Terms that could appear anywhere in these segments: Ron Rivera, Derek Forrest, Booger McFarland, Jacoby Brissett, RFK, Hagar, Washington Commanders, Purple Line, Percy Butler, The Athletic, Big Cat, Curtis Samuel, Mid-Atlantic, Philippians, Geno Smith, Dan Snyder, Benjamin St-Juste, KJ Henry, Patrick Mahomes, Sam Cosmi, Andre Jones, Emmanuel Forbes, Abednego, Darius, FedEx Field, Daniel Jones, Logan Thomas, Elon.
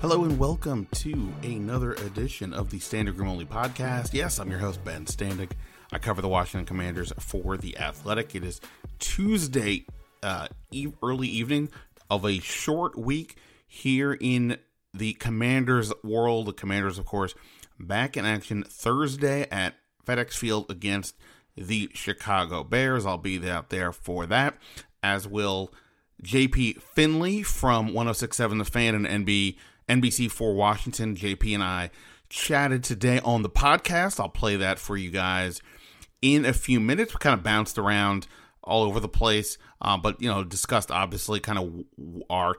Hello and welcome to another edition of the Standing Room Only podcast. Yes, I'm your host, Ben Standig. I cover the Washington Commanders for The Athletic. It is Tuesday, early evening of a short week here in the Commanders world. The Commanders, of course, back in action Thursday at FedEx Field against the Chicago Bears. I'll be out there for that, as will J.P. Finlay from 106.7 The Fan and NBC for Washington. JP and I chatted today on the podcast. I'll play that for you guys in a few minutes. We kind of bounced around all over the place, but, you know, discussed obviously kind of our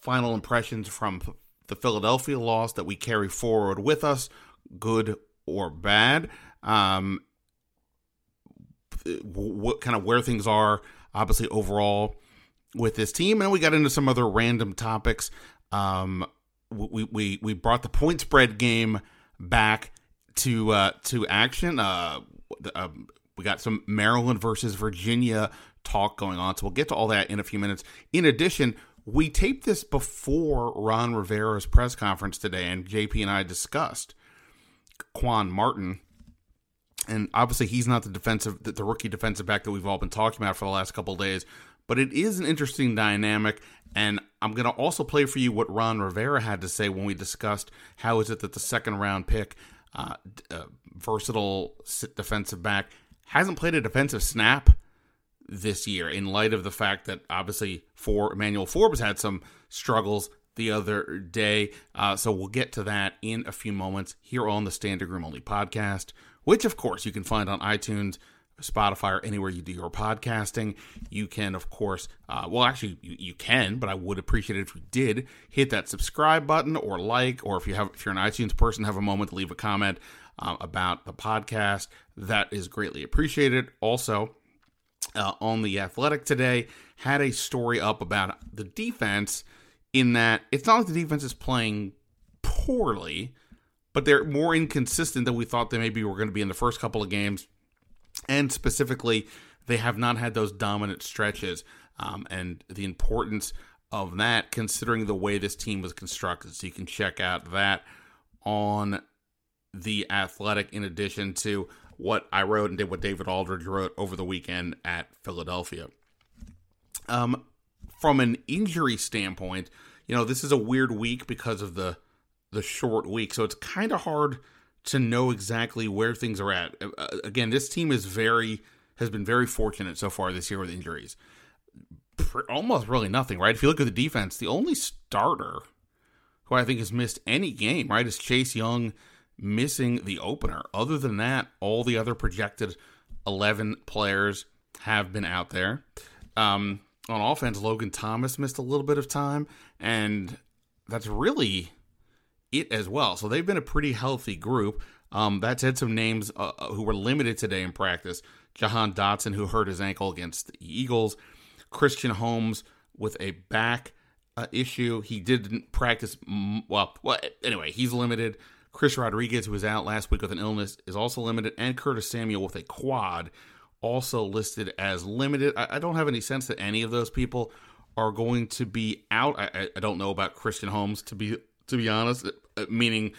final impressions from the Philadelphia loss that we carry forward with us, good or bad. What kind of where things are, obviously, overall with this team, and we got into some other random topics. We brought the point spread game back to action. We got some Maryland versus Virginia talk going on, so we'll get to all that in a few minutes. In addition, we taped this before Ron Rivera's press conference today, and JP and I discussed Quan Martin. And obviously, he's not the rookie defensive back that we've all been talking about for the last couple of days. But it is an interesting dynamic, and I'm going to also play for you what Ron Rivera had to say when we discussed how is it that the second-round pick, versatile defensive back, hasn't played a defensive snap this year in light of the fact that, obviously, Emmanuel Forbes had some struggles the other day. So we'll get to that in a few moments here on the Standing Room Only podcast, which, of course, you can find on iTunes, Spotify, or anywhere you do your podcasting. You can, of course, you can, but I would appreciate it if you did hit that subscribe button or like, or if you're an iTunes person, have a moment to leave a comment about the podcast. That is greatly appreciated. Also, on The Athletic today, had a story up about the defense, in that it's not like the defense is playing poorly, but they're more inconsistent than we thought they maybe were going to be in the first couple of games. And specifically, they have not had those dominant stretches, and the importance of that considering the way this team was constructed. So you can check out that on The Athletic, in addition to what I wrote and did what David Aldridge wrote over the weekend at Philadelphia. From an injury standpoint, you know, this is a weird week because of the short week, so it's kind of hard to know exactly where things are at. Again, this team has been very fortunate so far this year with injuries. Almost really nothing, right? If you look at the defense, the only starter who I think has missed any game, right, is Chase Young missing the opener. Other than that, all the other projected 11 players have been out there. On offense, Logan Thomas missed a little bit of time, and that's really it as well. So they've been a pretty healthy group. That said, some names who were limited today in practice: Jahan Dotson, who hurt his ankle against the Eagles; Christian Holmes with a back issue. He didn't practice. Anyway, he's limited. Chris Rodriguez, who was out last week with an illness, is also limited. And Curtis Samuel with a quad, also listed as limited. I don't have any sense that any of those people are going to be out. I don't know about Christian Holmes, to be honest, meaning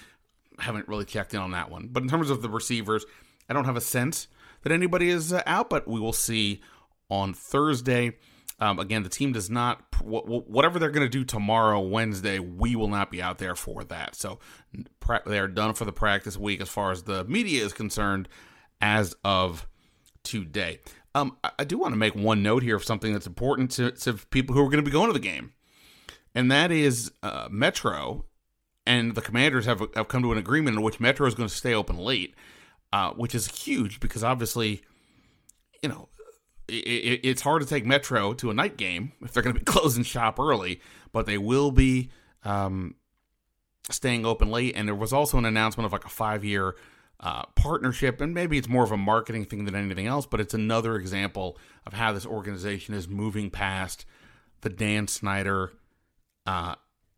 I haven't really checked in on that one. But in terms of the receivers, I don't have a sense that anybody is out, but we will see on Thursday. Again, the team does not, whatever they're going to do tomorrow, Wednesday, we will not be out there for that. So they are done for the practice week as far as the media is concerned as of today. I do want to make one note here of something that's important to people who are going to be going to the game, and that is Metro and the Commanders have come to an agreement in which Metro is going to stay open late, which is huge because obviously, you know, it's hard to take Metro to a night game if they're going to be closing shop early, but they will be staying open late. And there was also an announcement of like a 5-year partnership, and maybe it's more of a marketing thing than anything else, but it's another example of how this organization is moving past the Dan Snyder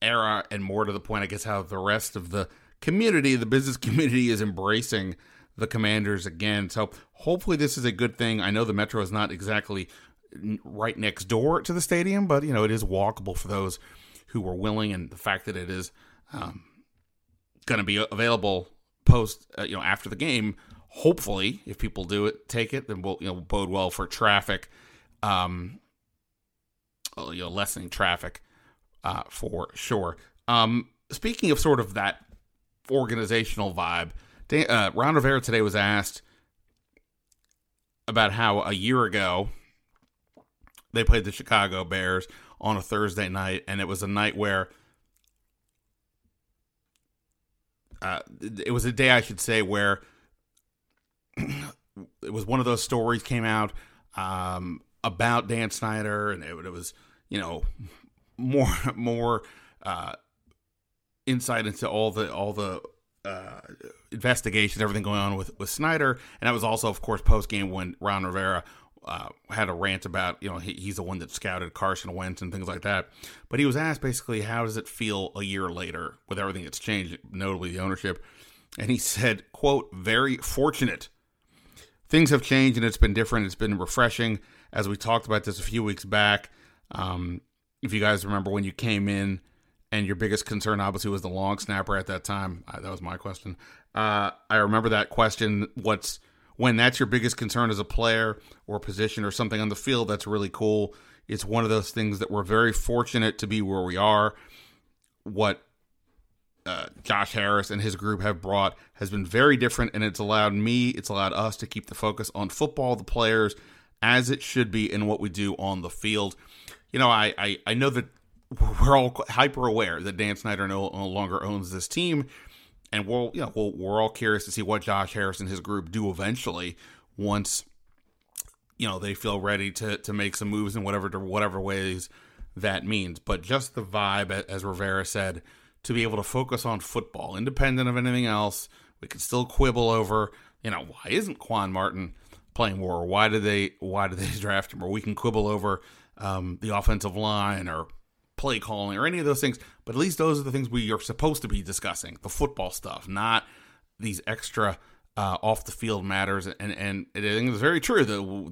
era, and more to the point, I guess, how the rest of the community, the business community, is embracing the Commanders again. So hopefully this is a good thing. I know the Metro is not exactly right next door to the stadium, but, you know, it is walkable for those who were willing, and the fact that it is going to be available post, you know, after the game, hopefully, if people do it, take it, then we'll, you know, bode well for traffic, you know, lessening traffic for sure. Speaking of sort of that organizational vibe, Ron Rivera today was asked about how a year ago they played the Chicago Bears on a Thursday night, and it was a night where it was a day, I should say, where it was one of those stories came out about Dan Snyder, and it was, you know, more insight into all the investigation, everything going on with Snyder. And that was also, of course, post-game when Ron Rivera had a rant about, you know, he's the one that scouted Carson Wentz and things like that. But he was asked basically, how does it feel a year later with everything that's changed, notably the ownership? And he said, quote, "Very fortunate. Things have changed and it's been different. It's been refreshing." As we talked about this a few weeks back, if you guys remember when you came in, and your biggest concern, obviously, was the long snapper at that time. That was my question. I remember that question. When that's your biggest concern as a player or position or something on the field, that's really cool. It's one of those things that we're very fortunate to be where we are. What Josh Harris and his group have brought has been very different, and it's allowed us to keep the focus on football, the players, as it should be, and what we do on the field. You know, I know that we're all hyper aware that Dan Snyder no longer owns this team, and we're all curious to see what Josh Harris and his group do eventually once, you know, they feel ready to make some moves in whatever ways that means. But just the vibe, as Rivera said, to be able to focus on football, independent of anything else. We can still quibble over, you know, why isn't Quan Martin playing more? Or why did they draft him? Or we can quibble over the offensive line or play calling or any of those things, but at least those are the things we are supposed to be discussing, the football stuff, not these extra off the field matters. And I think it's very true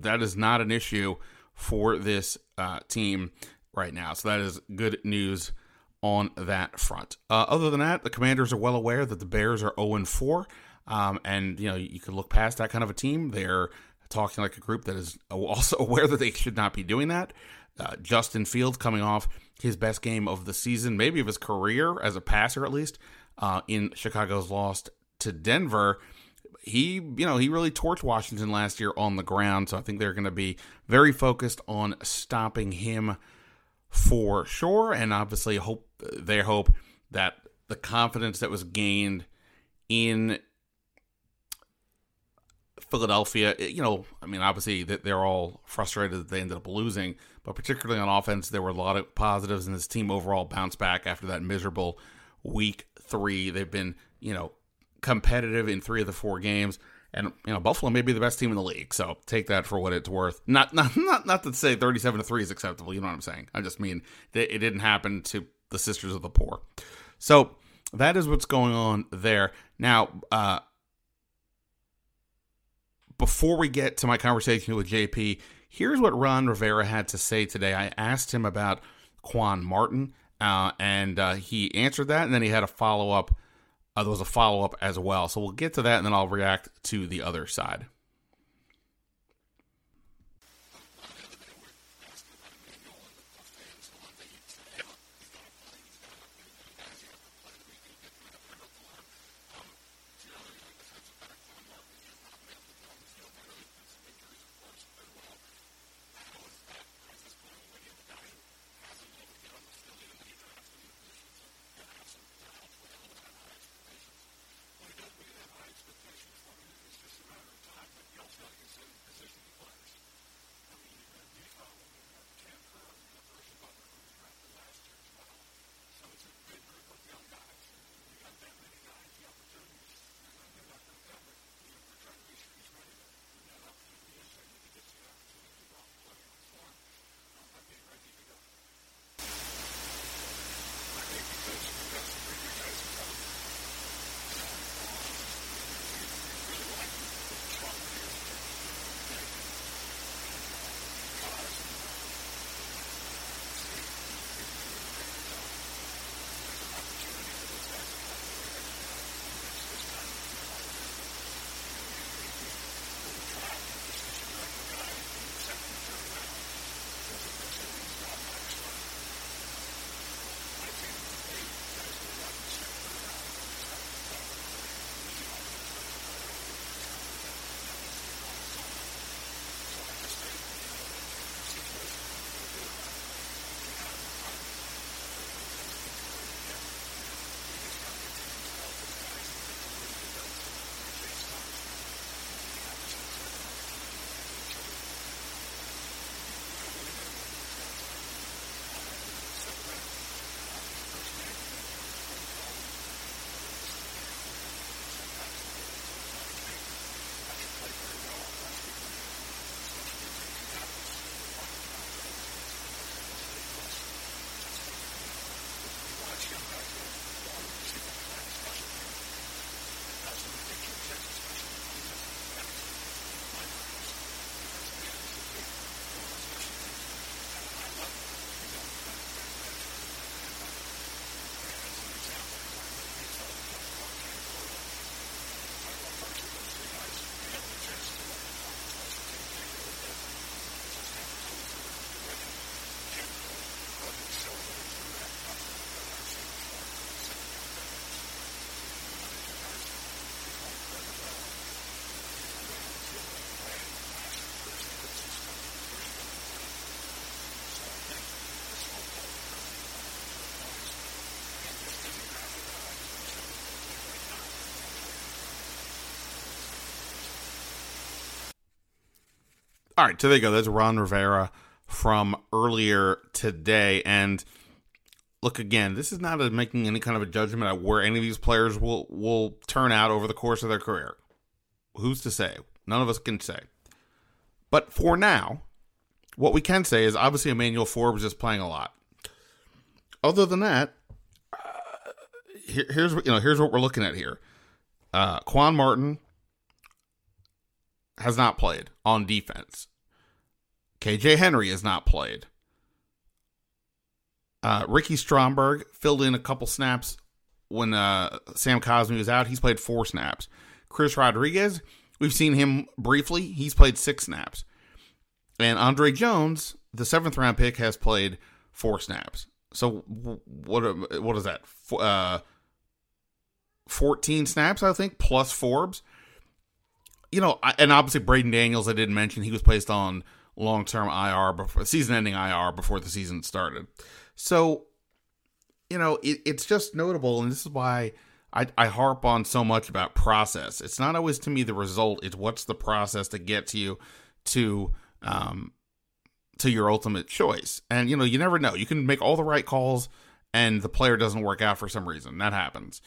that is not an issue for this team right now. So that is good news on that front. Other than that, the Commanders are well aware that the Bears are 0-4, and you know, you can look past that kind of a team. They're talking like a group that is also aware that they should not be doing that. Justin Fields coming off his best game of the season, maybe of his career as a passer at least, in Chicago's loss to Denver. He really torched Washington last year on the ground, so I think they're going to be very focused on stopping him for sure, and obviously hope that the confidence that was gained in Philadelphia, you know, I mean, obviously they're all frustrated that they ended up losing, but particularly on offense, there were a lot of positives, and this team overall bounced back after that miserable week 3. They've been, you know, competitive in 3 of the 4 games, and, you know, Buffalo may be the best team in the league, so take that for what it's worth. Not to say 37-3 is acceptable, you know what I'm saying? I just mean it didn't happen to the sisters of the poor. So that is what's going on there. Now, before we get to my conversation with JP, here's what Ron Rivera had to say today. I asked him about Quan Martin, and he answered that, and then he had a follow-up. There was a follow-up as well. So we'll get to that, and then I'll react to the other side. All right, so there you go. That's Ron Rivera from earlier today. And look, again, this is not making any kind of a judgment at where any of these players will turn out over the course of their career. Who's to say? None of us can say. But for now, what we can say is obviously Emmanuel Forbes is playing a lot. Other than that, here's what we're looking at here. Quan Martin has not played on defense. KJ Henry has not played. Ricky Stromberg filled in a couple snaps when Sam Cosmi was out. He's played 4 snaps. Chris Rodriguez, we've seen him briefly. He's played 6 snaps. And Andre Jones, the 7th round pick, has played 4 snaps. So what is that? 14 snaps, I think, plus Forbes. You know, and obviously Braden Daniels, I didn't mention, he was placed on long-term IR, before season-ending IR, before the season started. So, you know, it's just notable, and this is why I harp on so much about process. It's not always, to me, the result. It's what's the process to get you to your ultimate choice. And, you know, you never know. You can make all the right calls, and the player doesn't work out for some reason. That happens.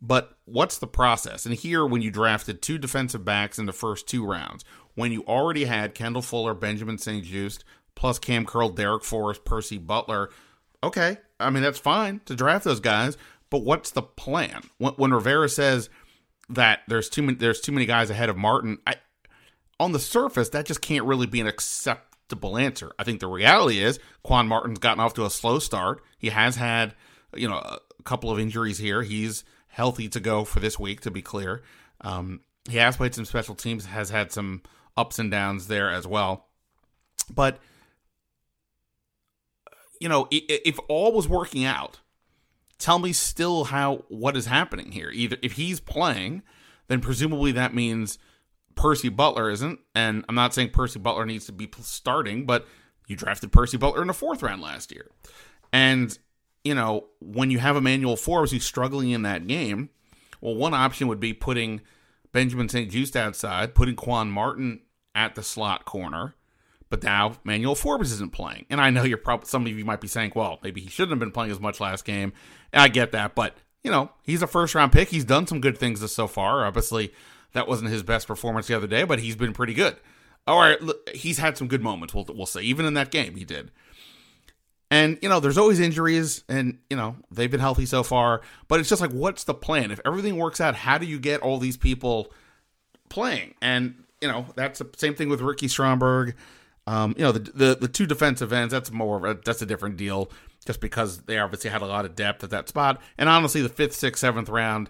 But what's the process? And here, when you drafted 2 defensive backs in the first 2 rounds, when you already had Kendall Fuller, Benjamin St-Juste, plus Cam Curl, Derek Forrest, Percy Butler, okay, I mean, that's fine to draft those guys, but what's the plan? When Rivera says that there's too many guys ahead of Martin, on the surface, that just can't really be an acceptable answer. I think the reality is Quan Martin's gotten off to a slow start. He has had, you know, a couple of injuries here. He's healthy to go for this week, to be clear. He has played some special teams, has had some ups and downs there as well. But, you know, if all was working out, tell me still what is happening here. Either if he's playing, then presumably that means Percy Butler isn't. And I'm not saying Percy Butler needs to be starting, but you drafted Percy Butler in the 4th round last year. And, you know, when you have Emmanuel Forbes who's struggling in that game, well, one option would be putting Benjamin St-Juste outside, putting Quan Martin at the slot corner, but now Emmanuel Forbes isn't playing. And I know some of you might be saying, well, maybe he shouldn't have been playing as much last game. And I get that, but, you know, he's a first-round pick. He's done some good things so far. Obviously, that wasn't his best performance the other day, but he's been pretty good. All right, look, he's had some good moments, we'll say. Even in that game, he did. And, you know, there's always injuries and, you know, they've been healthy so far, but it's just like, what's the plan? If everything works out, how do you get all these people playing? And, you know, that's the same thing with Ricky Stromberg. You know, the 2 defensive ends, that's a different deal just because they obviously had a lot of depth at that spot. And honestly, the 5th, 6th, 7th round,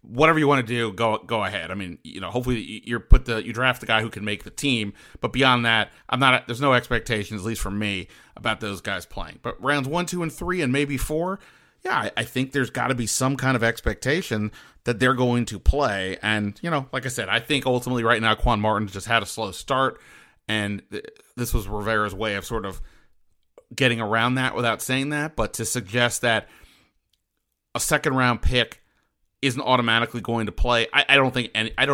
whatever you want to do, go ahead. I mean, you know, hopefully you draft the guy who can make the team, but beyond that, there's no expectations, at least for me, about those guys playing. But rounds 1, 2, and 3, and maybe 4, yeah, I think there's got to be some kind of expectation that they're going to play. And, you know, like I said, I think ultimately right now Quan Martin's just had a slow start, and this was Rivera's way of sort of getting around that without saying that, but to suggest that a 2nd-round pick isn't automatically going to play. I don't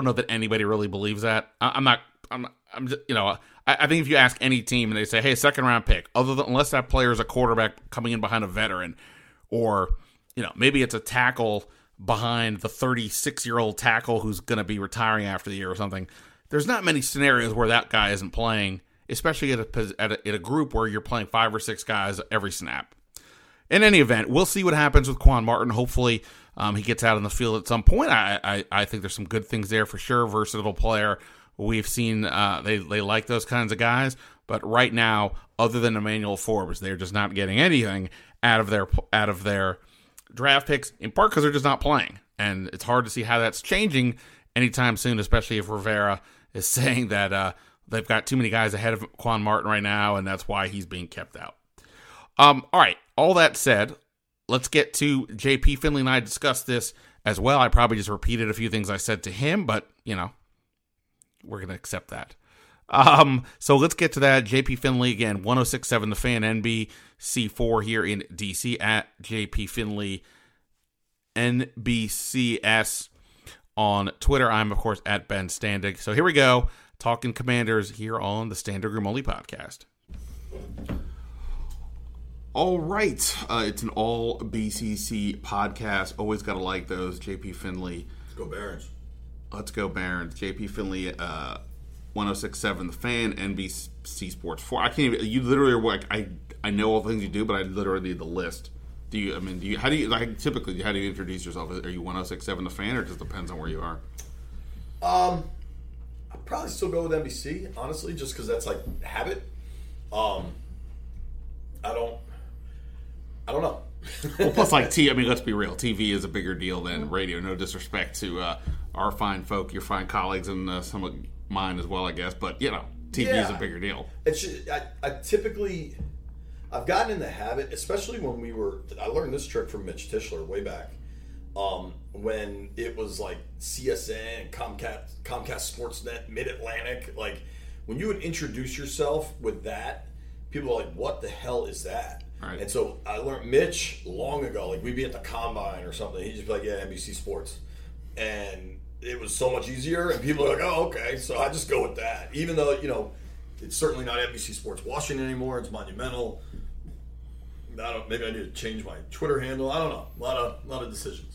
know that anybody really believes that. I think if you ask any team and they say, hey, 2nd-round pick, unless that player is a quarterback coming in behind a veteran, or, you know, maybe it's a tackle behind the 36-year-old tackle who's going to be retiring after the year or something. There's not many scenarios where that guy isn't playing, especially at a group where you're playing 5 or 6 guys every snap. In any event, we'll see what happens with Quan Martin. Hopefully he gets out on the field at some point. I think there's some good things there for sure. Versatile player. We've seen they like those kinds of guys. But right now, other than Emmanuel Forbes, they're just not getting anything out of their draft picks, in part because they're just not playing. And it's hard to see how that's changing anytime soon, especially if Rivera is saying that they've got too many guys ahead of Quan Martin right now, and that's why he's being kept out. All right. All that said, let's get to J.P. Finlay and I discussed this as well. I probably just repeated a few things I said to him, but, you know, we're going to accept that. So let's get to that. J.P. Finlay, again, 106.7 The Fan, NBC4 here in D.C. at J.P. Finlay, NBCS on Twitter. I'm, of course, at Ben Standig. So here we go. talking Commanders here on the Standard Room Only podcast. All right. It's an all-BCC podcast. Always got to like those. J.P. Finlay. Let's go Barons. Let's go Barons. J.P. Finlay, 106.7 The Fan, NBC Sports 4. I can't even... You literally are like... I know all the things you do, but I literally need the list. Do you... I mean, do you... How do you... Like, typically, how do you introduce yourself? Are you 106.7 The Fan, or it just depends on where you are? I'd probably still go with NBC, honestly, just because that's, like, habit. I don't know. Well, plus, like, I mean, let's be real. TV is a bigger deal than radio. No disrespect to our fine folk, your fine colleagues, and some of mine as well, I guess. But, you know, TV is a bigger deal. It's just, I typically, I've gotten in the habit, especially when we were, I learned this trick from Mitch Tischler way back when it was, like, CSN and Comcast Sportsnet, Mid-Atlantic. Like, when you would introduce yourself with that, people are like, what the hell is that? Right. And so I learned Mitch long ago, like we'd be at the combine or something. He'd just be like, yeah, NBC Sports. And it was so much easier. And people are like, oh, okay. So I just go with that. Even though, you know, it's certainly not NBC Sports Washington anymore. It's Monumental. Maybe I need to change my Twitter handle. I don't know. A lot of decisions.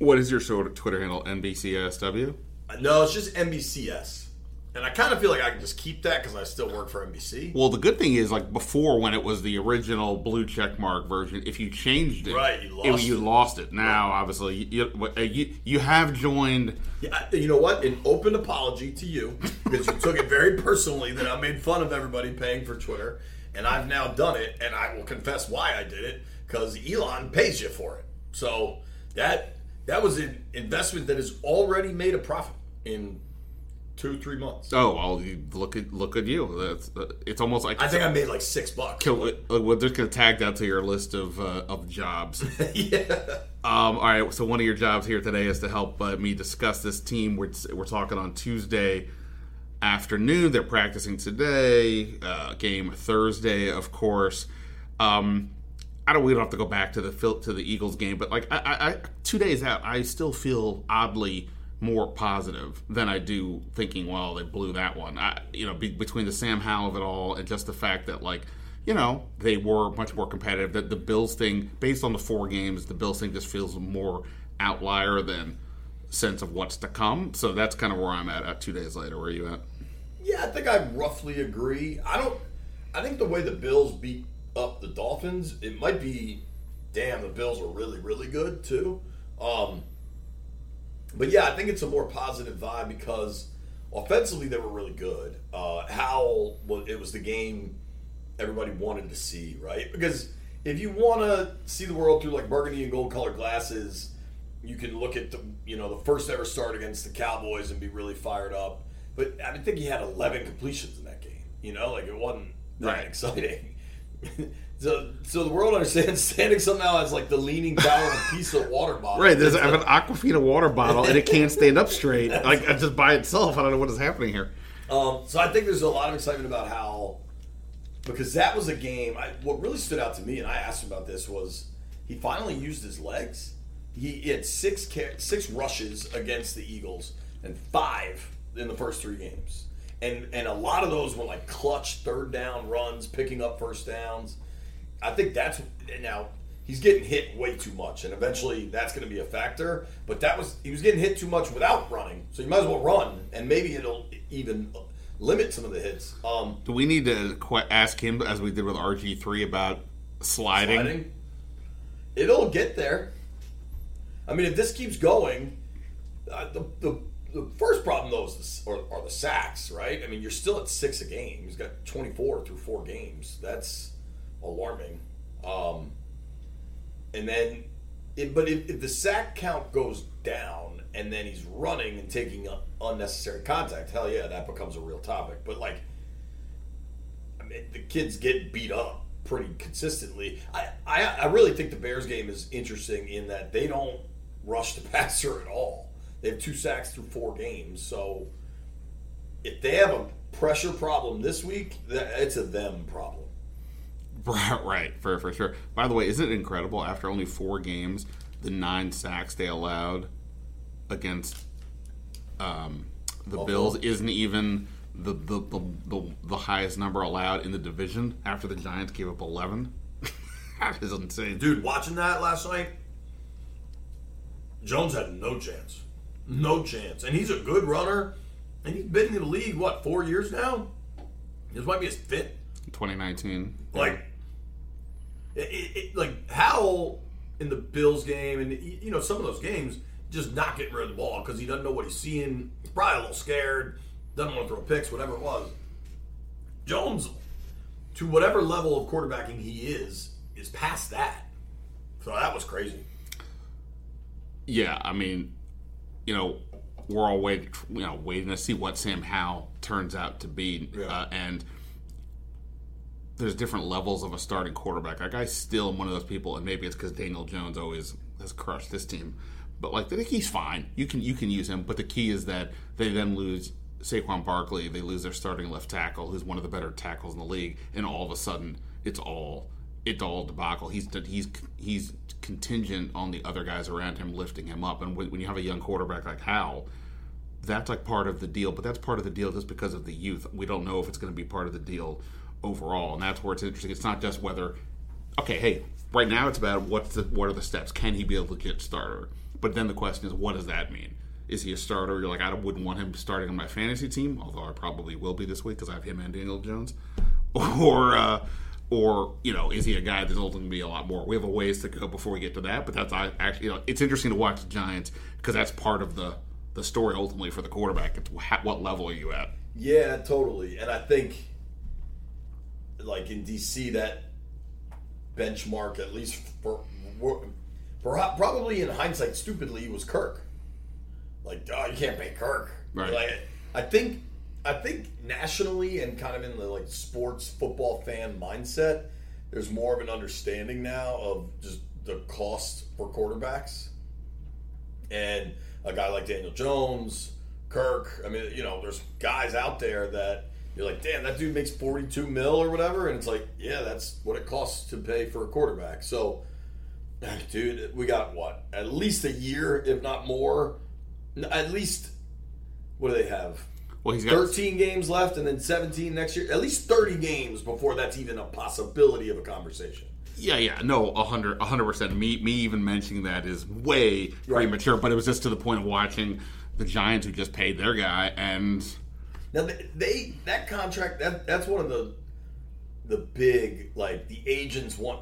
What is your sort of Twitter handle? NBCSW? No, it's just NBCS. And I kind of feel like I can just keep that because I still work for NBC. Well, the good thing is, like, before when it was the original blue checkmark version, if you changed it, right, you lost it. Now, obviously, you have joined. Yeah, you know what? An open apology to you because you took it very personally that I made fun of everybody paying for Twitter, and I've now done it, and I will confess why I did it because Elon pays you for it. So that was an investment that has already made a profit in 2-3 months. Oh, well, look at you. It's almost like I think I made like $6. We're just gonna tag that to your list of jobs. Yeah. All right. So one of your jobs here today is to help me discuss this team. We're talking on Tuesday afternoon. They're practicing today. Game Thursday, of course. We don't have to go back to the Eagles game, but like I 2 days out, I still feel oddly more positive than I do thinking, well, they blew that one. Between the Sam Howell of it all and just the fact that, like, you know, they were much more competitive. That the Bills thing, based on the 4 games, the Bills thing just feels more outlier than sense of what's to come. So that's kind of where I'm at 2 days later. Where are you at? Yeah, I think I roughly agree. I think the way the Bills beat up the Dolphins, it might be, damn, the Bills were really, really good too. But, yeah, I think it's a more positive vibe because offensively they were really good. Howell, it was the game everybody wanted to see, right? Because if you want to see the world through, like, burgundy and gold-colored glasses, you can look at the first-ever start against the Cowboys and be really fired up. But I think he had 11 completions in that game. You know, like, it wasn't that exciting. So the world understands Standig somehow has, like, the leaning down on a piece of water bottle. Right, I have an Aquafina water bottle, and it can't stand up straight. Like, just by itself, I don't know what is happening here. So I think there's a lot of excitement about Howell, because that was a game. What really stood out to me, and I asked him about this, was he finally used his legs. He had six rushes against the Eagles and 5 in the first 3 games. And a lot of those were, like, clutch third down runs, picking up first downs. I think that's – now, he's getting hit way too much, and eventually that's going to be a factor. But he was getting hit too much without running, so you might as well run, and maybe it'll even limit some of the hits. Do we need to ask him, as we did with RG3, about sliding? It'll get there. I mean, if this keeps going, the first problem, though, are the sacks, right? I mean, you're still at 6 a game. He's got 24 through 4 games. That's – alarming. And then, if the sack count goes down and then he's running and taking unnecessary contact, hell yeah, that becomes a real topic. But, like, I mean, the kids get beat up pretty consistently. I really think the Bears game is interesting in that they don't rush the passer at all. They have 2 sacks through 4 games. So if they have a pressure problem this week, it's a them problem. Right, for sure. By the way, isn't it incredible, after only 4 games, the 9 sacks they allowed against the Bills isn't even the highest number allowed in the division after the Giants gave up 11. That is insane. Dude, watching that last night, Jones had no chance. No chance. And he's a good runner. And he's been in the league, what, 4 years now? This might be his fifth. 2019. Like Howell in the Bills game and, you know, some of those games, just not getting rid of the ball because he doesn't know what he's seeing. He's probably a little scared. Doesn't want to throw picks, whatever it was. Jones, to whatever level of quarterbacking he is past that. So that was crazy. Yeah, I mean, you know, we're all waiting to see what Sam Howell turns out to be. Yeah. And there's different levels of a starting quarterback. Like, I still am one of those people, and maybe it's because Daniel Jones always has crushed this team. But, like, he's fine. You can use him. But the key is that they then lose Saquon Barkley. They lose their starting left tackle, who's one of the better tackles in the league. And all of a sudden, it's all debacle. He's contingent on the other guys around him lifting him up. And when you have a young quarterback like Howell, that's like part of the deal. But that's part of the deal just because of the youth. We don't know if it's going to be part of the deal overall. And that's where it's interesting. It's not just whether, okay, hey, right now it's about what are the steps? Can he be a legit starter? But then the question is, what does that mean? Is he a starter? You're like, I wouldn't want him starting on my fantasy team, although I probably will be this week because I have him and Daniel Jones. Or, you know, is he a guy that's ultimately going to be a lot more? We have a ways to go before we get to that, but it's interesting to watch the Giants because that's part of the story ultimately for the quarterback. It's what level are you at? Yeah, totally. And I think, like in DC, that benchmark, at least for probably in hindsight, stupidly, was Kirk. Like, oh, you can't pay Kirk. Right. Like, I think nationally and kind of in the like sports football fan mindset, there's more of an understanding now of just the cost for quarterbacks. And a guy like Daniel Jones, Kirk, I mean, you know, there's guys out there that you're like, damn, that dude makes $42 million or whatever. And it's like, yeah, that's what it costs to pay for a quarterback. So, dude, we got what? At least a year, if not more. At least, what do they have? Well, he's got 13 games left and then 17 next year. At least 30 games before that's even a possibility of a conversation. Yeah. No, 100%. Me even mentioning that is way premature, but it was just to the point of watching the Giants who just paid their guy. And now they that contract, that's one of the big, like, the agents want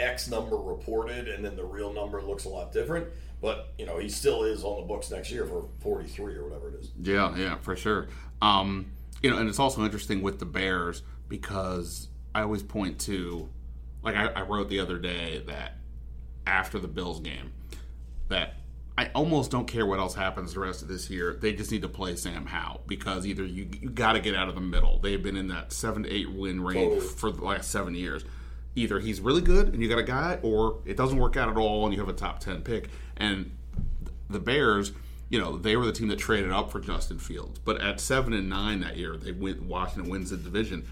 X number reported and then the real number looks a lot different. But, you know, he still is on the books next year for 43 or whatever it is. Yeah, for sure. You know, and it's also interesting with the Bears because I always point to, like I wrote the other day that after the Bills game, that I almost don't care what else happens the rest of this year. They just need to play Sam Howell because either you got to get out of the middle. They've been in that 7 to 8 win range for the last 7 years. Either he's really good and you got a guy, or it doesn't work out at all and you have a top 10 pick. And the Bears, you know, they were the team that traded up for Justin Fields. But at 7-9 that year, Washington wins the division.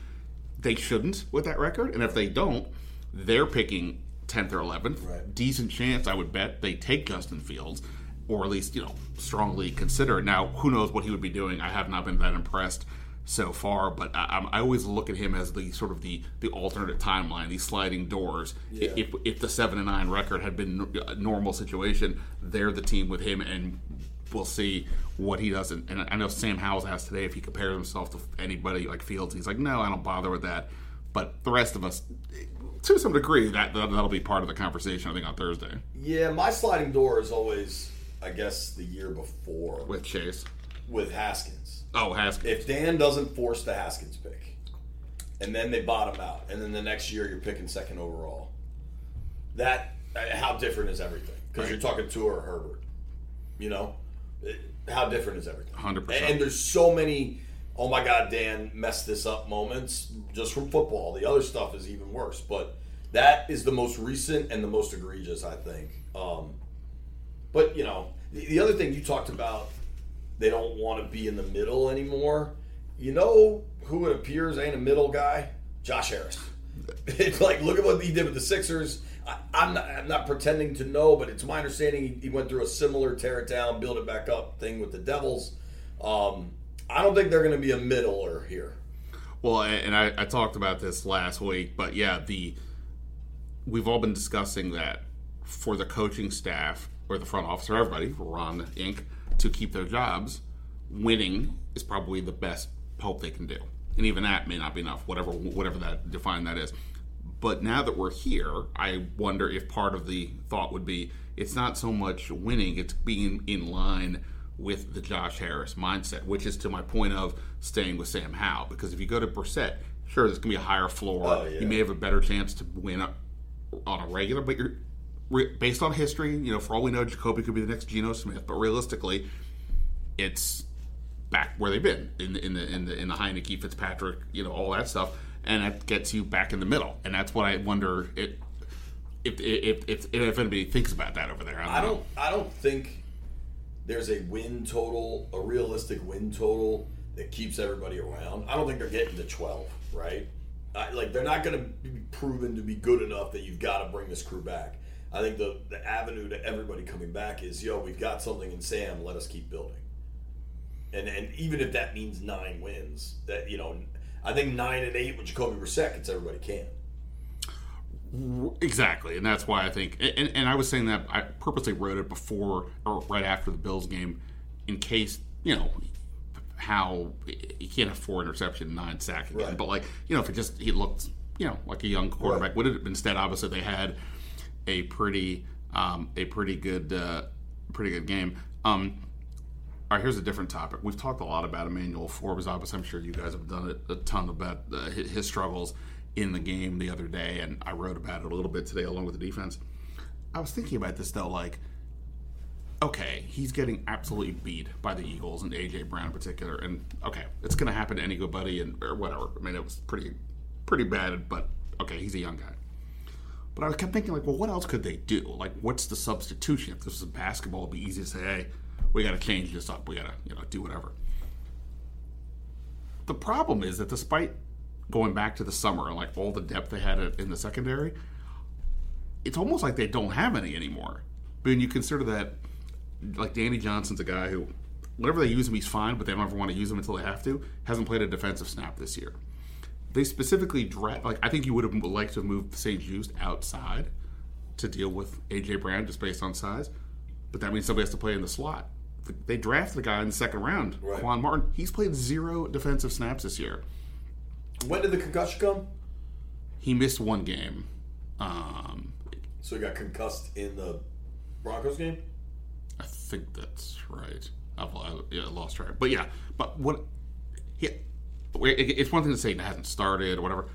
They shouldn't with that record. And if they don't, they're picking 10th or 11th. Right. Decent chance, I would bet, they take Justin Fields, or at least, you know, strongly consider it. Now, who knows what he would be doing. I have not been that impressed so far, but I always look at him as the sort of the alternate timeline, these sliding doors. Yeah. If the 7-9 record had been a normal situation, they're the team with him, and we'll see what he does. And I know Sam Howell's asked today if he compares himself to anybody like Fields. He's like, no, I don't bother with that. But the rest of us, to some degree, that'll be part of the conversation, I think, on Thursday. Yeah, my sliding door is always, I guess, the year before. With Chase. With Haskins. Oh, Haskins. If Dan doesn't force the Haskins pick, and then they bottom out, and then the next year you're picking second overall, how different is everything? Because you're talking to or Herbert, you know? How different is everything? 100%. And there's so many, oh my God, Dan messed this up moments just from football. The other stuff is even worse. But that is the most recent and the most egregious, I think. But, you know, the other thing you talked about, they don't want to be in the middle anymore. You know who it appears ain't a middle guy? Josh Harris. It's like, look at what he did with the Sixers. I'm not pretending to know, but it's my understanding he went through a similar tear it down, build it back up thing with the Devils. I don't think they're going to be a middler here. Well, and I talked about this last week, but yeah, we've all been discussing that for the coaching staff or the front office or everybody, Ron Inc., to keep their jobs, winning is probably the best hope they can do. And even that may not be enough, whatever that define that is. But now that we're here, I wonder if part of the thought would be it's not so much winning, it's being in line with the Josh Harris mindset, which is to my point of staying with Sam Howell. Because if you go to Brissett, sure, there's going to be a higher floor. Oh, yeah. You may have a better chance to win up on a regular, but you're based on history, you know, for all we know, Jacoby could be the next Geno Smith. But realistically, it's back where they've been in the Heineke, Fitzpatrick, you know, all that stuff, and that gets you back in the middle. And that's what I wonder if anybody thinks about that over there. I don't think there's a win total, a realistic win total that keeps everybody around. I don't think they're getting to 12, right? They're not going to be proven to be good enough that you've got to bring this crew back. I think the avenue to everybody coming back is, yo, we've got something in Sam, let us keep building. And even if that means 9 wins, that, you know, I think 9 and 8 with Jacoby Brissett gets everybody can. Exactly, and that's why I think, and I was saying that I purposely wrote it before or right after the Bills game, in case, you know, how he can't have 4 interception, 9 sack again. Right. But like, you know, if it just he looked, you know, like a young quarterback, right, would it have instead? Obviously, they had a pretty good game. All right, here's a different topic. We've talked a lot about Emmanuel Forbes. Obviously, I'm sure you guys have done a ton about his struggles in the game the other day, and I wrote about it a little bit today along with the defense. I was thinking about this, though, like, okay, he's getting absolutely beat by the Eagles and A.J. Brown in particular, and okay, it's going to happen to anybody and or whatever. I mean, it was pretty bad, but okay, he's a young guy. But I kept thinking, like, well, what else could they do? Like, what's the substitution? If this was basketball, it would be easy to say, hey, we got to change this up. We got to, you know, do whatever. The problem is that despite going back to the summer and, like, all the depth they had in the secondary, it's almost like they don't have any anymore. But when you consider that, like, Danny Johnson's a guy who, whenever they use him, he's fine, but they don't ever want to use him until they have to. Hasn't played a defensive snap this year. They specifically draft, like, I think you would have liked to have moved St-Juste outside to deal with A.J. Brown just based on size, but that means somebody has to play in the slot. They drafted a guy in the second round, right, Quan Martin. He's played 0 defensive snaps this year. When did the concussion come? He missed 1 game. So he got concussed in the Broncos game? I think that's right. I lost track. But yeah, but what? Yeah, it's one thing to say it hasn't started or whatever.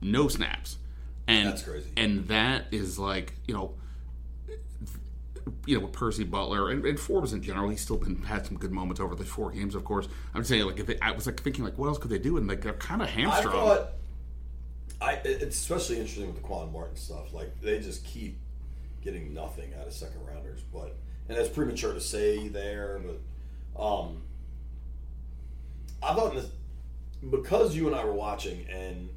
No snaps. And that's crazy. And that is like, you know, with Percy Butler and Forbes in general, he's still had some good moments over the 4 games, of course. I'm saying, like, I was like thinking, like, what else could they do? And like, they're kind of hamstrung. It's especially interesting with the Quan Martin stuff. Like, they just keep getting nothing out of second rounders. But and it's premature to say there, but I thought because you and I were watching and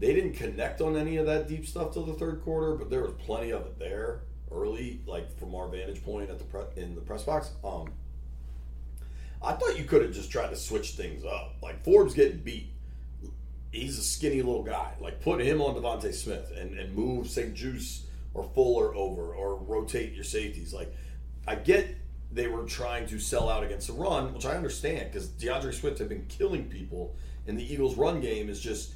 they didn't connect on any of that deep stuff till the third quarter, but there was plenty of it there early, like from our vantage point at in the press box. I thought you could have just tried to switch things up. Like, Forbes getting beat, he's a skinny little guy. Like, put him on Devontae Smith and move St-Juste or Fuller over or rotate your safeties. Like, I get they were trying to sell out against the run, which I understand because DeAndre Swift had been killing people, and the Eagles' run game is just,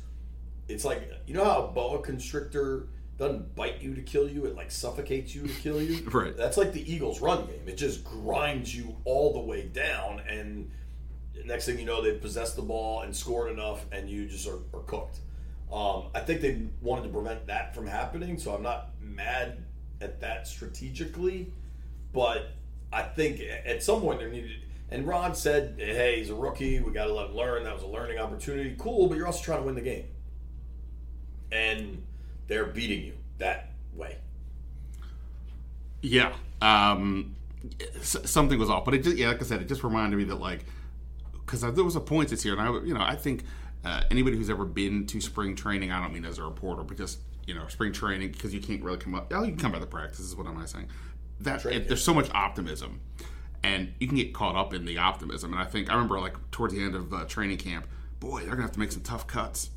it's like, you know how a boa constrictor doesn't bite you to kill you, it like suffocates you to kill you. Right. That's like the Eagles' run game. It just grinds you all the way down, and next thing you know, they've possessed the ball and scored enough, and you just are cooked. I think they wanted to prevent that from happening, so I'm not mad at that strategically, but I think at some point there needed, and Ron said, hey, he's a rookie, we got to let him learn. That was a learning opportunity. Cool, but you're also trying to win the game. And they're beating you that way. Yeah. Something was off. But, like I said, it just reminded me that, like, because there was a point this year, and I think anybody who's ever been to spring training, I don't mean as a reporter, but just, you know, spring training, because you can't really come up. Oh, you can come by the practice is what I'm saying. There's so much optimism. And you can get caught up in the optimism. And I think, I remember like towards the end of training camp, boy, they're going to have to make some tough cuts.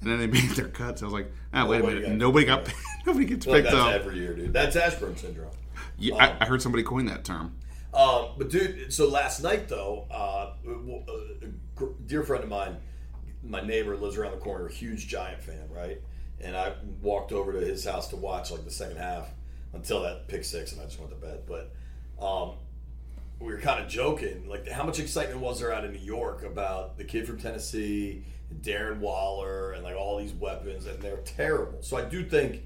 And then they made their cuts. I was like, wait a minute. Nobody gets picked up. That's every year, dude. That's Ashburn syndrome. Yeah, I heard somebody coin that term. But, dude, so last night, though, a dear friend of mine, my neighbor lives around the corner, huge Giant fan, right? And I walked over to his house to watch, like, the second half until that pick six, and I just went to bed. But we were kind of joking, like, how much excitement was there out in New York about the kid from Tennessee, Darren Waller, and, like, all these weapons, and they're terrible. So I do think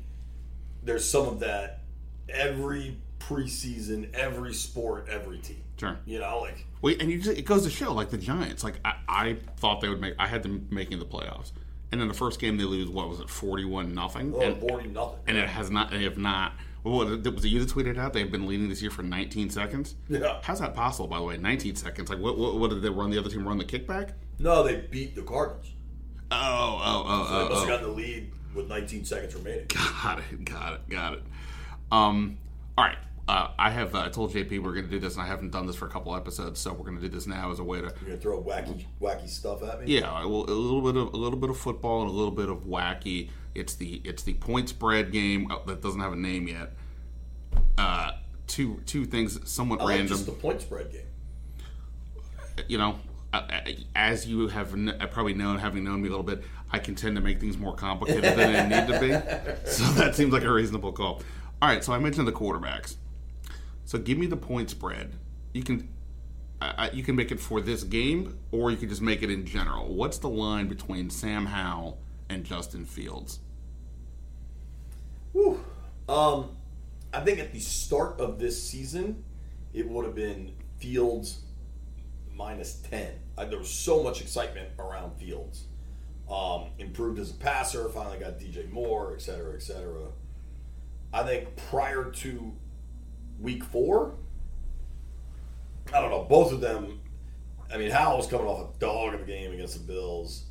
there's some of that every preseason, every sport, every team. Sure. You know, like... Well, and it goes to show, like, the Giants. Like, I thought they would make... I had them making the playoffs. And then the first game they lose, 41-0? Oh, 40-0. And it has not... They have not... Well, was it you that tweeted out? They've been leading this year for 19 seconds? Yeah. How's that possible, by the way? 19 seconds. Like, what did they run? The other team run the kickback? No, they beat the Cardinals. Oh. So they must have gotten the lead with 19 seconds remaining. Got it. All right. I told JP we're going to do this, and I haven't done this for a couple episodes, so we're going to do this now as a way to... You're going to throw wacky stuff at me? Yeah, a little bit of football and a little bit of wacky. It's the point spread game that doesn't have a name yet. Two things somewhat random. Just the point spread game. You know, as you have probably known, having known me a little bit, I can tend to make things more complicated than they need to be. So that seems like a reasonable call. All right, so I mentioned the quarterbacks. So give me the point spread. You can make it for this game, or you can just make it in general. What's the line between Sam Howell and Justin Fields? Whew. I think at the start of this season, it would have been Fields -10. There was so much excitement around Fields. Improved as a passer, finally got DJ Moore, et cetera, et cetera. I think prior to Week 4, I don't know, both of them, I mean, Howell was coming off a dog of a game against the Bills.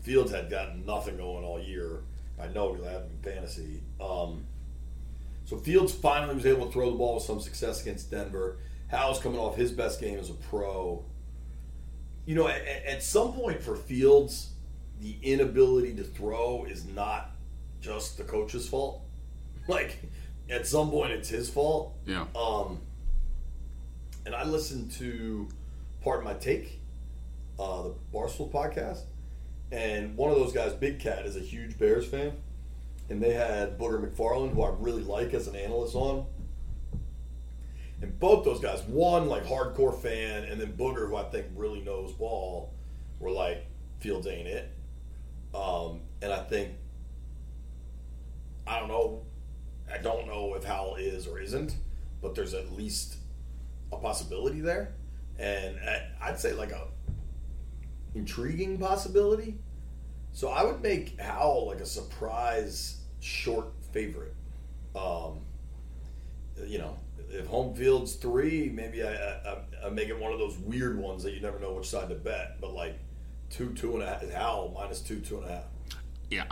Fields had gotten nothing going all year. I know because I had him in fantasy. So Fields finally was able to throw the ball with some success against Denver. Howell's coming off his best game as a pro. You know, at some point for Fields, the inability to throw is not just the coach's fault. Like, at some point, it's his fault. Yeah. And I listened to Part of My Take, the Barstool podcast, and one of those guys, Big Cat, is a huge Bears fan, and they had Booger McFarland, who I really like as an analyst, on. And both those guys, one, like, hardcore fan, and then Booger, who I think really knows ball, were like, Fields ain't it. And I think, I don't know if Howell is or isn't, but there's at least a possibility there. And I'd say like a intriguing possibility. So I would make Howell like a surprise short favorite. You know, if home field's 3, maybe I make it one of those weird ones that you never know which side to bet. But like two and a half, Howell -2.5. Yeah,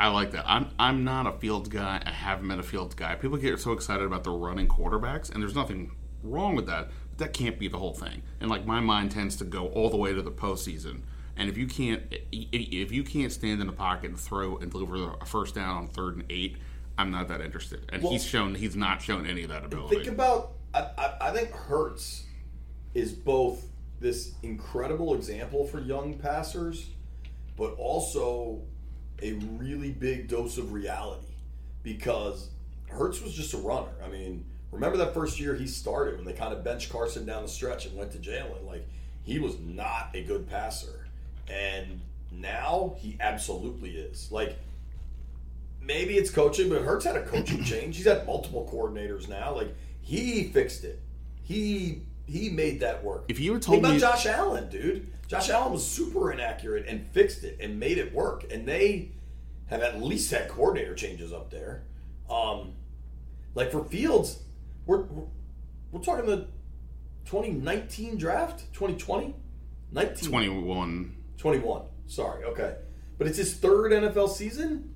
I like that. I'm not a Fields guy. I haven't been a Fields guy. People get so excited about the running quarterbacks, and there's nothing wrong with that, but that can't be the whole thing. And like my mind tends to go all the way to the postseason. And if you can't stand in the pocket and throw and deliver a first down on 3rd and 8, I'm not that interested. And he's not shown any of that ability. Think about I think Hurts is both this incredible example for young passers, but also a really big dose of reality, because Hurts was just a runner. I mean, remember that first year he started when they kind of benched Carson down the stretch and went to Jalen? Like, he was not a good passer. And now he absolutely is. Like, maybe it's coaching, but Hurts had a coaching change. He's had multiple coordinators now. Like, he fixed it. He made that work. If you were told about Josh Allen, dude. Josh Allen was super inaccurate and fixed it and made it work. And they have at least had coordinator changes up there. Like for Fields, we're talking the 2019 draft? 2020? 19? 21. Sorry, okay. But it's his 3rd NFL season?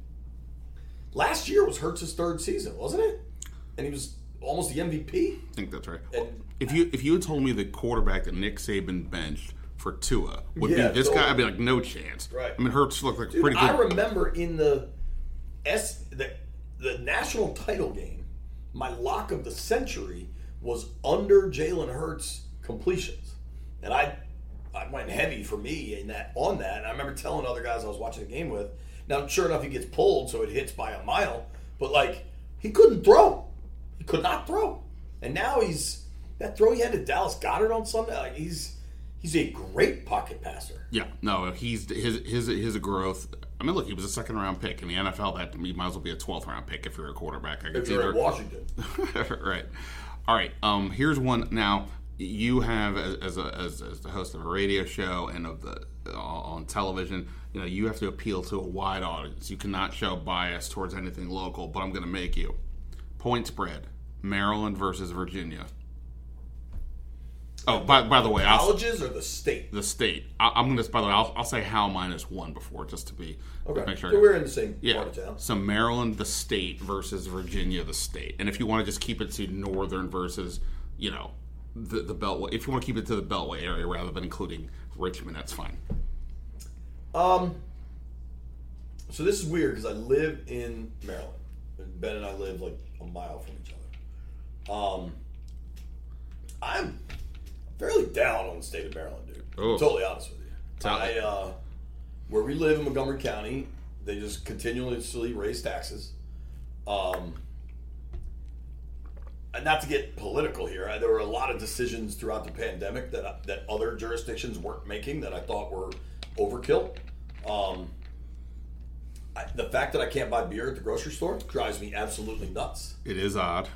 Last year was Hurts' 3rd season, wasn't it? And he was almost the MVP. I think that's right. And if you had told me the quarterback that Nick Saban benched for Tua would be this guy, I'd be like, no chance. Right. I mean, Hurts looked like pretty good. I remember in the national title game, my lock of the century was under Jalen Hurts completions, and I went heavy for me in that on that. And I remember telling other guys I was watching the game with. Now, sure enough, he gets pulled, so it hits by a mile. But like, he couldn't throw. He could not throw. And now he's that throw he had to Dallas Goedert on Sunday. Like he's a great pocket passer. Yeah, no, he's his growth. I mean, look, he was a second-round pick. In the NFL, that to me might as well be a 12th-round pick if you're a quarterback. I guess you're in Washington. Right. All right, here's one. Now, you have, as the host of a radio show and of the on television, you know, you have to appeal to a wide audience. You cannot show bias towards anything local, but I'm going to make you. Point spread, Maryland versus Virginia. Oh, by the way, colleges or the state? The state. I'm gonna. By the way, I'll say Howell -1 before just to be okay. Make sure. So we're in the same part of town. So Maryland, the state versus Virginia, the state. And if you want to just keep it to northern versus, you know, the Beltway. If you want to keep it to the Beltway area rather than including Richmond, that's fine. So this is weird because I live in Maryland. Ben and I live like a mile from each other. I'm fairly down on the state of Maryland, dude. Oh. I'm totally honest with you. Where we live in Montgomery County, they just continuously raise taxes. And not to get political here, there were a lot of decisions throughout the pandemic that other jurisdictions weren't making that I thought were overkill. The fact that I can't buy beer at the grocery store drives me absolutely nuts. It is odd.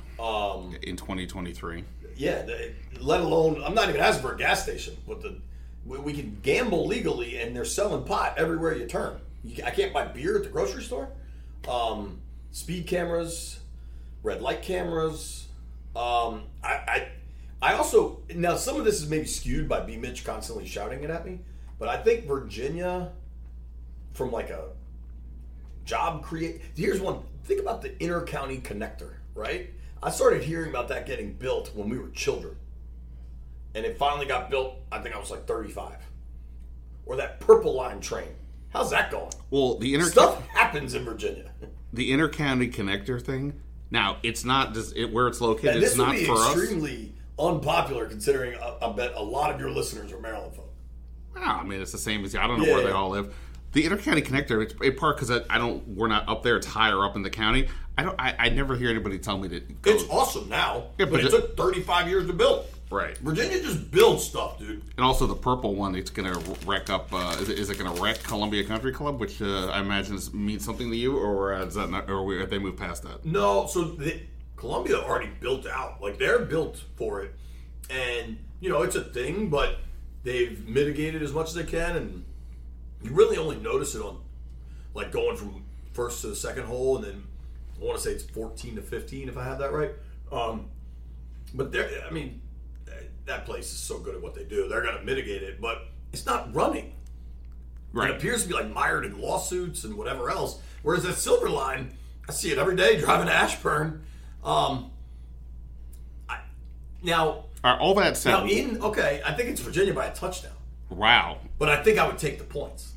In 2023. Yeah, let alone, I'm not even asking for a gas station, but we can gamble legally, and they're selling pot everywhere you turn. I can't buy beer at the grocery store. Speed cameras, red light cameras. I also, now some of this is maybe skewed by B. Mitch constantly shouting it at me, but I think Virginia, from like a job create. Here's one. Think about the Intercounty Connector, right? I started hearing about that getting built when we were children. And it finally got built, I think I was like 35. Or that Purple Line train. How's that going? Well, stuff happens in Virginia. The Intercounty Connector thing, now, it's not just where it's located, it's not for us. This would be extremely unpopular considering I bet a lot of your listeners are Maryland folk. No, I mean, it's the same as you. I don't know where they all live. The Intercounty Connector, it's in part because we're not up there. It's higher up in the county. I never hear anybody tell me to go. It's awesome now, yeah, but it took 35 years to build. Right. Virginia just builds stuff, dude. And also the purple one, it's going to wreck up, is it going to wreck Columbia Country Club, which I imagine means something to you, or is that not, or have they moved past that? No, so Columbia already built out. Like, they're built for it. And, you know, it's a thing, but they've mitigated as much as they can, and you really only notice it on, like, going from first to the second hole, and then I want to say it's 14 to 15, if I have that right. But I mean, that place is so good at what they do. They're going to mitigate it, but it's not running. Right. It appears to be, like, mired in lawsuits and whatever else, whereas that Silver Line, I see it every day driving to Ashburn. All that said. I think it's Virginia by a touchdown. Wow. But I think I would take the points.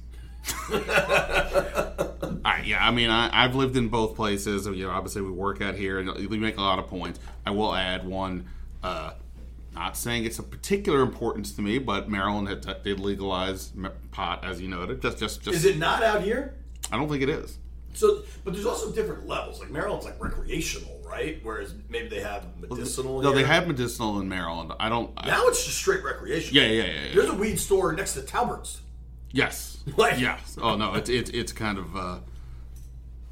I've lived in both places. You know, obviously we work out here and we make a lot of points. I will add one, not saying it's of particular importance to me, but Maryland did legalize pot, as you noted. Just. Is it not out here? I don't think it is. So, but there's also different levels. Like Maryland's like recreational, right? Whereas maybe they have medicinal. No, they have medicinal in Maryland. Now it's just straight recreational. Yeah. There's a weed store next to Talbert's. Yes. Like, yes. Oh no, it's kind of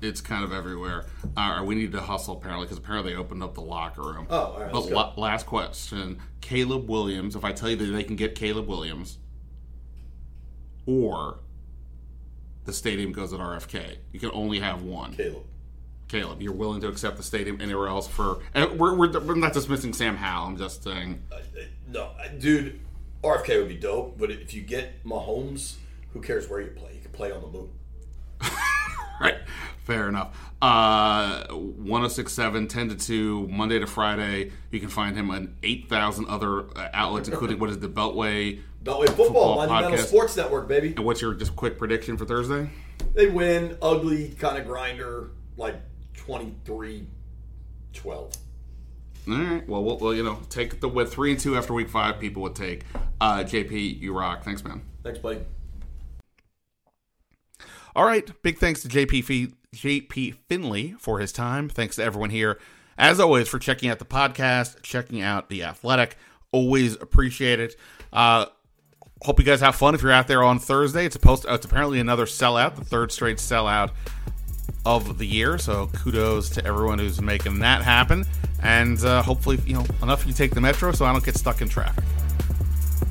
everywhere. All right, we need to hustle apparently because apparently they opened up the locker room. Oh, all right. But last question, Caleb Williams. If I tell you that they can get Caleb Williams, or the stadium goes at RFK, you can only have one. Caleb, you're willing to accept the stadium anywhere else for? And we're not dismissing Sam Howell. I'm just saying. No, dude, RFK would be dope, but if you get Mahomes. Who cares where you play? You can play on the moon. right. Fair enough. 106.7, 10 to 2, Monday to Friday. You can find him on 8,000 other outlets, including what is the Beltway Football Monumental Podcast. Sports Network, baby. And what's your just quick prediction for Thursday? They win, ugly kind of grinder, like 23-12. All right. Well, take the with 3-2 after week 5. People would take. JP, you rock. Thanks, man. Thanks, buddy. All right. Big thanks to J.P. Finlay for his time. Thanks to everyone here, as always, for checking out the podcast, checking out The Athletic. Always appreciate it. Hope you guys have fun if you're out there on Thursday. It's apparently another sellout, the third straight sellout of the year. So kudos to everyone who's making that happen. And hopefully, enough of you take the metro so I don't get stuck in traffic.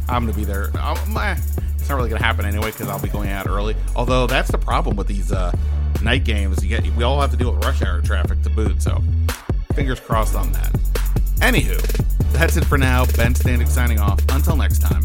I'm going to be there. It's not really going to happen anyway because I'll be going out early. Although that's the problem with these night games. We all have to deal with rush hour traffic to boot. So fingers crossed on that. Anywho, that's it for now. Ben Standig signing off. Until next time.